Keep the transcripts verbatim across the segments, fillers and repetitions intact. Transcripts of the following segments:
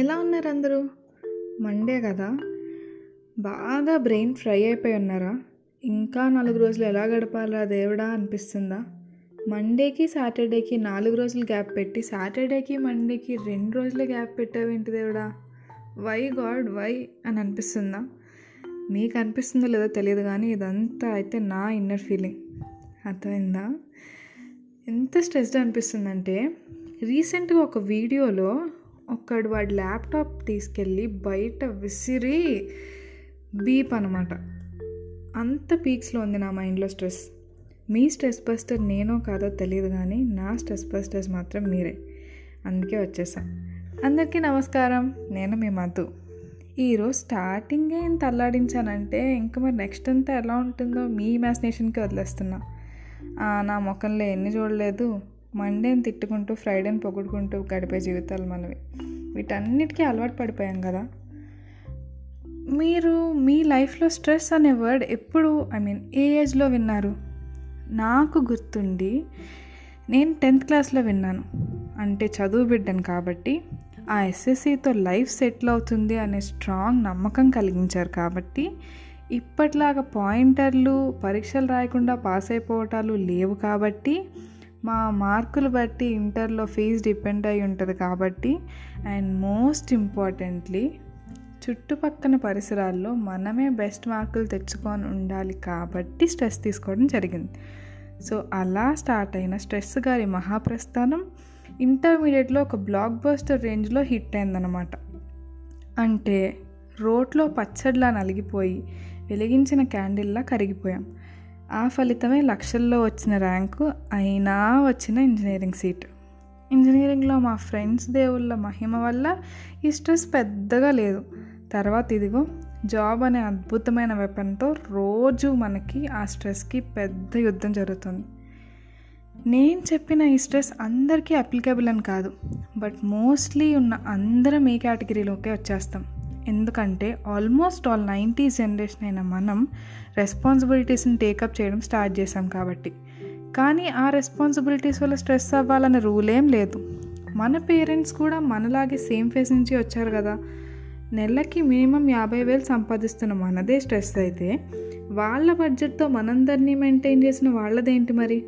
ఎలా ఉన్నారు అందరూ? మండే కదా, బాగా బ్రెయిన్ ఫ్రై అయిపోయి ఉన్నారా? ఇంకా నాలుగు రోజులు ఎలా గడపాలా దేవుడా అనిపిస్తుందా? మండేకి సాటర్డేకి నాలుగు రోజులు గ్యాప్ పెట్టి సాటర్డేకి మండేకి రెండు రోజులు గ్యాప్ పెట్టావేంటి దేవుడా, వై గాడ్ వై అని అనిపిస్తుందా? మీకు అనిపిస్తుందో లేదో తెలియదు, కానీ ఇదంతా అయితే నా ఇన్నర్ ఫీలింగ్. అర్థమైందా? ఎంత స్ట్రెస్డ్ అనిపిస్తుందంటే, రీసెంట్గా ఒక వీడియోలో ఒకడు వాడి ల్యాప్టాప్ తీసుకెళ్ళి బయట విసిరి బీప్ అనమాట. అంత పీక్స్లో ఉంది నా మైండ్లో స్ట్రెస్. మీ స్ట్రెస్ బస్టర్ నేనో కాదో తెలియదు, కానీ నా స్ట్రెస్ బస్టర్స్ మాత్రం మీరే. అందుకే వచ్చేసాం. అందరికీ నమస్కారం, నేను మీ మధు. ఈరోజు స్టార్టింగే ఇంత అల్లాడించానంటే ఇంకా మరి నెక్స్ట్ అంతా ఎలా ఉంటుందో మీ ఇమాజినేషన్కి వదిలేస్తున్నా. నా ముఖంలో ఎన్ని చూడలేదు. మండేని తిట్టుకుంటూ ఫ్రైడేని పొగుడుకుంటూ గడిపే జీవితాలు మనవి. వీటన్నిటికీ అలవాటు పడిపోయాం కదా. మీరు మీ లైఫ్లో స్ట్రెస్ అనే వర్డ్ ఎప్పుడు, ఐ మీన్ ఏ ఏజ్లో విన్నారు? నాకు గుర్తుండి నేను టెన్త్ క్లాస్లో విన్నాను. అంటే చదువు బిడ్డను కాబట్టి, ఆ ఎస్ఎస్సితో లైఫ్ సెటిల్ అవుతుంది అనే స్ట్రాంగ్ నమ్మకం కలిగించారు కాబట్టి, ఇప్పట్లాగా పాయింటర్లు, పరీక్షలు రాయకుండా పాస్ అయిపోవటాలు లేవు కాబట్టి, మా మార్కులు బట్టి ఇంటర్లో ఫీజు డిపెండ్ అయి ఉంటుంది కాబట్టి, అండ్ మోస్ట్ ఇంపార్టెంట్లీ చుట్టుపక్కన పరిసరాల్లో మనమే బెస్ట్ మార్కులు తెచ్చుకొని ఉండాలి కాబట్టి స్ట్రెస్ తీసుకోవడం జరిగింది. సో అలా స్టార్ట్ అయిన స్ట్రెస్ గారి మహాప్రస్థానం ఇంటర్మీడియట్లో ఒక బ్లాక్ బస్టర్ రేంజ్లో హిట్ అయిందనమాట. అంటే రోడ్లో పచ్చడిలా నలిగిపోయి వెలిగించిన క్యాండిల్లా కరిగిపోయాం. ఆ ఫలితమే లక్షల్లో వచ్చిన ర్యాంకు అయినా వచ్చిన ఇంజనీరింగ్ సీట్. ఇంజనీరింగ్లో మా ఫ్రెండ్స్ దేవుళ్ళ మహిమ వల్ల ఈ స్ట్రెస్ పెద్దగా లేదు. తర్వాత ఇదిగో జాబ్ అనే అద్భుతమైన వెపన్తో రోజు మనకి ఆ స్ట్రెస్కి పెద్ద యుద్ధం జరుగుతుంది. నేను చెప్పిన ఈ స్ట్రెస్ అందరికీ అప్లికబుల్ అని కాదు, బట్ మోస్ట్లీ ఉన్న అందరం ఏ కేటగిరీలోకే వచ్చేస్తాం. ఎందుకంటే ఆల్మోస్ట్ ఆల్ నైంటీ జనరేషన్ అయిన మనం రెస్పాన్సిబిలిటీస్ని టేకప్ చేయడం స్టార్ట్ చేసాం కాబట్టి. కానీ ఆ రెస్పాన్సిబిలిటీస్ వల్ల స్ట్రెస్ అవ్వాలనే రూలేం లేదు. మన పేరెంట్స్ కూడా మనలాగే సేమ్ ఫేస్ నుంచి వచ్చారు కదా. నెలకి మినిమం యాభై వేలు సంపాదిస్తున్న మనదే స్ట్రెస్ అయితే, వాళ్ళ బడ్జెట్తో మనందరినీ మెయింటైన్ చేసిన వాళ్ళదేంటి మరి?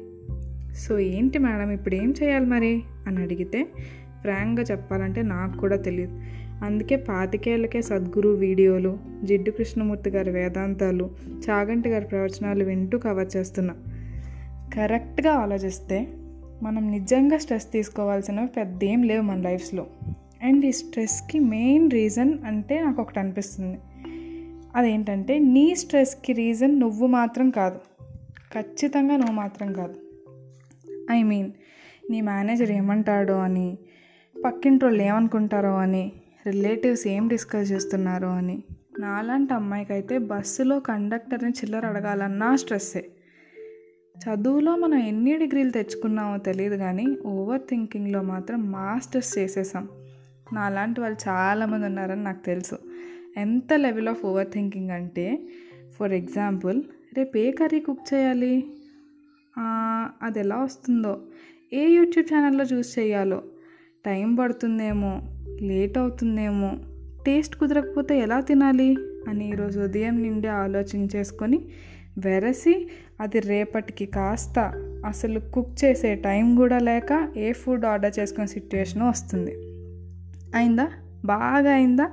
సో ఏంటి మేడం ఇప్పుడు ఏం చేయాలి మరి అని అడిగితే, ఫ్రాంక్గా చెప్పాలంటే నాకు కూడా తెలియదు. అందుకే పాతికేళ్ళకే సద్గురు వీడియోలు, జిడ్డు కృష్ణమూర్తి గారి వేదాంతాలు, చాగంటి గారి ప్రవచనాలు వింటూ కవర్ చేస్తున్నా. కరెక్ట్గా ఆలోచిస్తే మనం నిజంగా స్ట్రెస్ తీసుకోవాల్సినవి పెద్ద ఏం లేవు మన లైఫ్స్లో. అండ్ ఈ స్ట్రెస్కి మెయిన్ రీజన్ అంటే నాకు ఒకటి అనిపిస్తుంది. అదేంటంటే, నీ స్ట్రెస్కి రీజన్ నువ్వు మాత్రం కాదు. ఖచ్చితంగా నువ్వు మాత్రం కాదు. ఐ మీన్ నీ మేనేజర్ ఏమంటాడో అని, పక్కింటి వాళ్ళు ఏమనుకుంటారో అని, రిలేటివ్స్ ఏం డిస్కస్ చేస్తున్నారో అని. నాలాంటి అమ్మాయికైతే బస్సులో కండక్టర్ని చిల్లర అడగాలన్నా స్ట్రెస్సే. చదువులో మనం ఎన్ని డిగ్రీలు తెచ్చుకున్నామో తెలియదు, కానీ ఓవర్ థింకింగ్లో మాత్రం మాస్టర్స్ చేసేసాం. నాలాంటి వాళ్ళు చాలామంది ఉన్నారని నాకు తెలుసు. ఎంత లెవెల్ ఆఫ్ ఓవర్ థింకింగ్ అంటే, ఫర్ ఎగ్జాంపుల్, రేపు ఏ కర్రీ కుక్ చేయాలి, అది ఎలా వస్తుందో, ఏ యూట్యూబ్ ఛానల్లో చూస్ చేయాలో, టైం పడుతుందేమో, లేట్ అవుతుందేమో, టేస్ట్ కుదరకపోతే ఎలా తినాలి అని ఈరోజు ఉదయం నుండి ఆలోచించేసుకొని వెరసి, అది రేపటికి కాస్త అసలు కుక్ చేసే టైం కూడా లేక ఏ ఫుడ్ ఆర్డర్ చేసుకునే సిచ్యువేషను వస్తుంది. అయిందా, బాగా అయిందా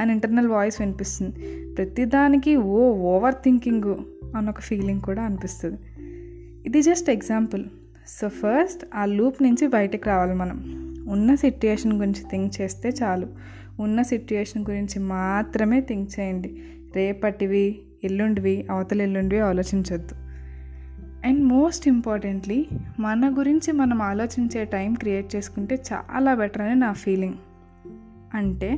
అని ఇంటర్నల్ వాయిస్ వినిపిస్తుంది. ప్రతిదానికి ఓ ఓవర్ థింకింగ్ అని ఒక ఫీలింగ్ కూడా అనిపిస్తుంది. ఇది జస్ట్ ఎగ్జాంపుల్. సో ఫస్ట్ ఆ లూప్ నుంచి బయటకు రావాలి మనం. ఉన్న సిట్యుయేషన్ గురించి థింక్ చేస్తే చాలు. ఉన్న సిట్యుయేషన్ గురించి మాత్రమే థింక్ చేయండి. రేపటివి, ఎల్లుండివి, అవతల ఎల్లుండివి ఆలోచించొద్దు. అండ్ మోస్ట్ ఇంపార్టెంట్లీ, మన గురించి మనం ఆలోచించే టైం క్రియేట్ చేసుకుంటే చాలా బెటర్ అని నా ఫీలింగ్. అంటే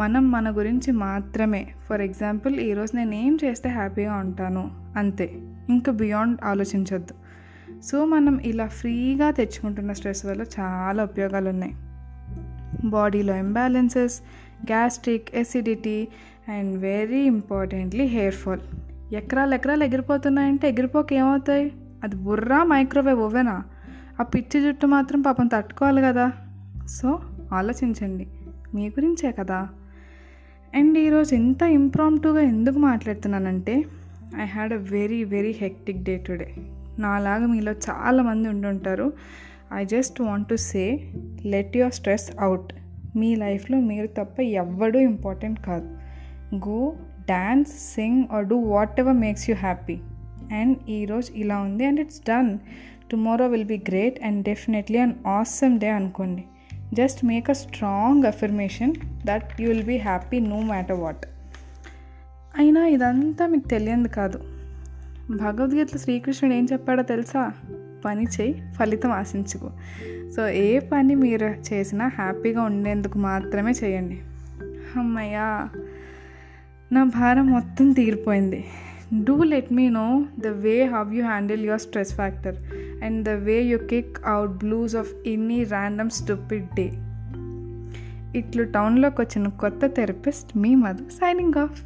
మనం మన గురించి మాత్రమే, ఫర్ ఎగ్జాంపుల్, ఈరోజు నేను ఏం చేస్తే హ్యాపీగా ఉంటాను అంతే, ఇంకా బియాండ్ ఆలోచించొద్దు. సో మనం ఇలా ఫ్రీగా తెచ్చుకుంటున్న స్ట్రెస్ వల్ల చాలా ఉపయోగాలు ఉన్నాయి. బాడీలో imbalances, gastric, acidity, and very importantly hair fall. ఎకరాలు ఎకరాలు ఎగిరిపోతున్నాయంటే ఎగిరిపోక ఏమవుతాయి? అది బుర్రా, మైక్రోవేవ్ ఓవెనా? ఆ పిచ్చి జుట్టు మాత్రం పాపం తట్టుకోవాలి కదా. సో ఆలోచించండి, మీ గురించే కదా. అండ్ ఈరోజు ఎంత ఇంప్రాంప్టుగా ఎందుకు మాట్లాడుతున్నానంటే, I had a very very hectic day today. నాలాగా మీలో చాలామంది ఉండుంటారు. I just want to say, let your stress out. మీ లైఫ్లో మీరు తప్ప ఎవ్వడూ ఇంపార్టెంట్ కాదు. Go dance, sing or do whatever makes you happy. And ఈరోజు ఇలా ఉంది and it's done. Tomorrow will be great and definitely an awesome day అనుకోండి. Just make a strong affirmation that you will be happy no matter what. అయినా ఇదంతా మీకు తెలియంది కాదు. భగవద్గీతలో శ్రీకృష్ణుడు ఏం చెప్పాడో తెలుసా? పని చేయి, ఫలితం ఆశించుకో. సో ఏ పని మీరు చేసినా హ్యాపీగా ఉండేందుకు మాత్రమే చేయండి. అమ్మయ్యా, నా భారం మొత్తం తీరిపోయింది. Do let me know the way how you handle your stress factor and the way you kick out blues of any random stupid day. ఇట్లు టౌన్లోకి వచ్చిన కొత్త థెరపిస్ట్ మీ మధు, సైనింగ్ ఆఫ్.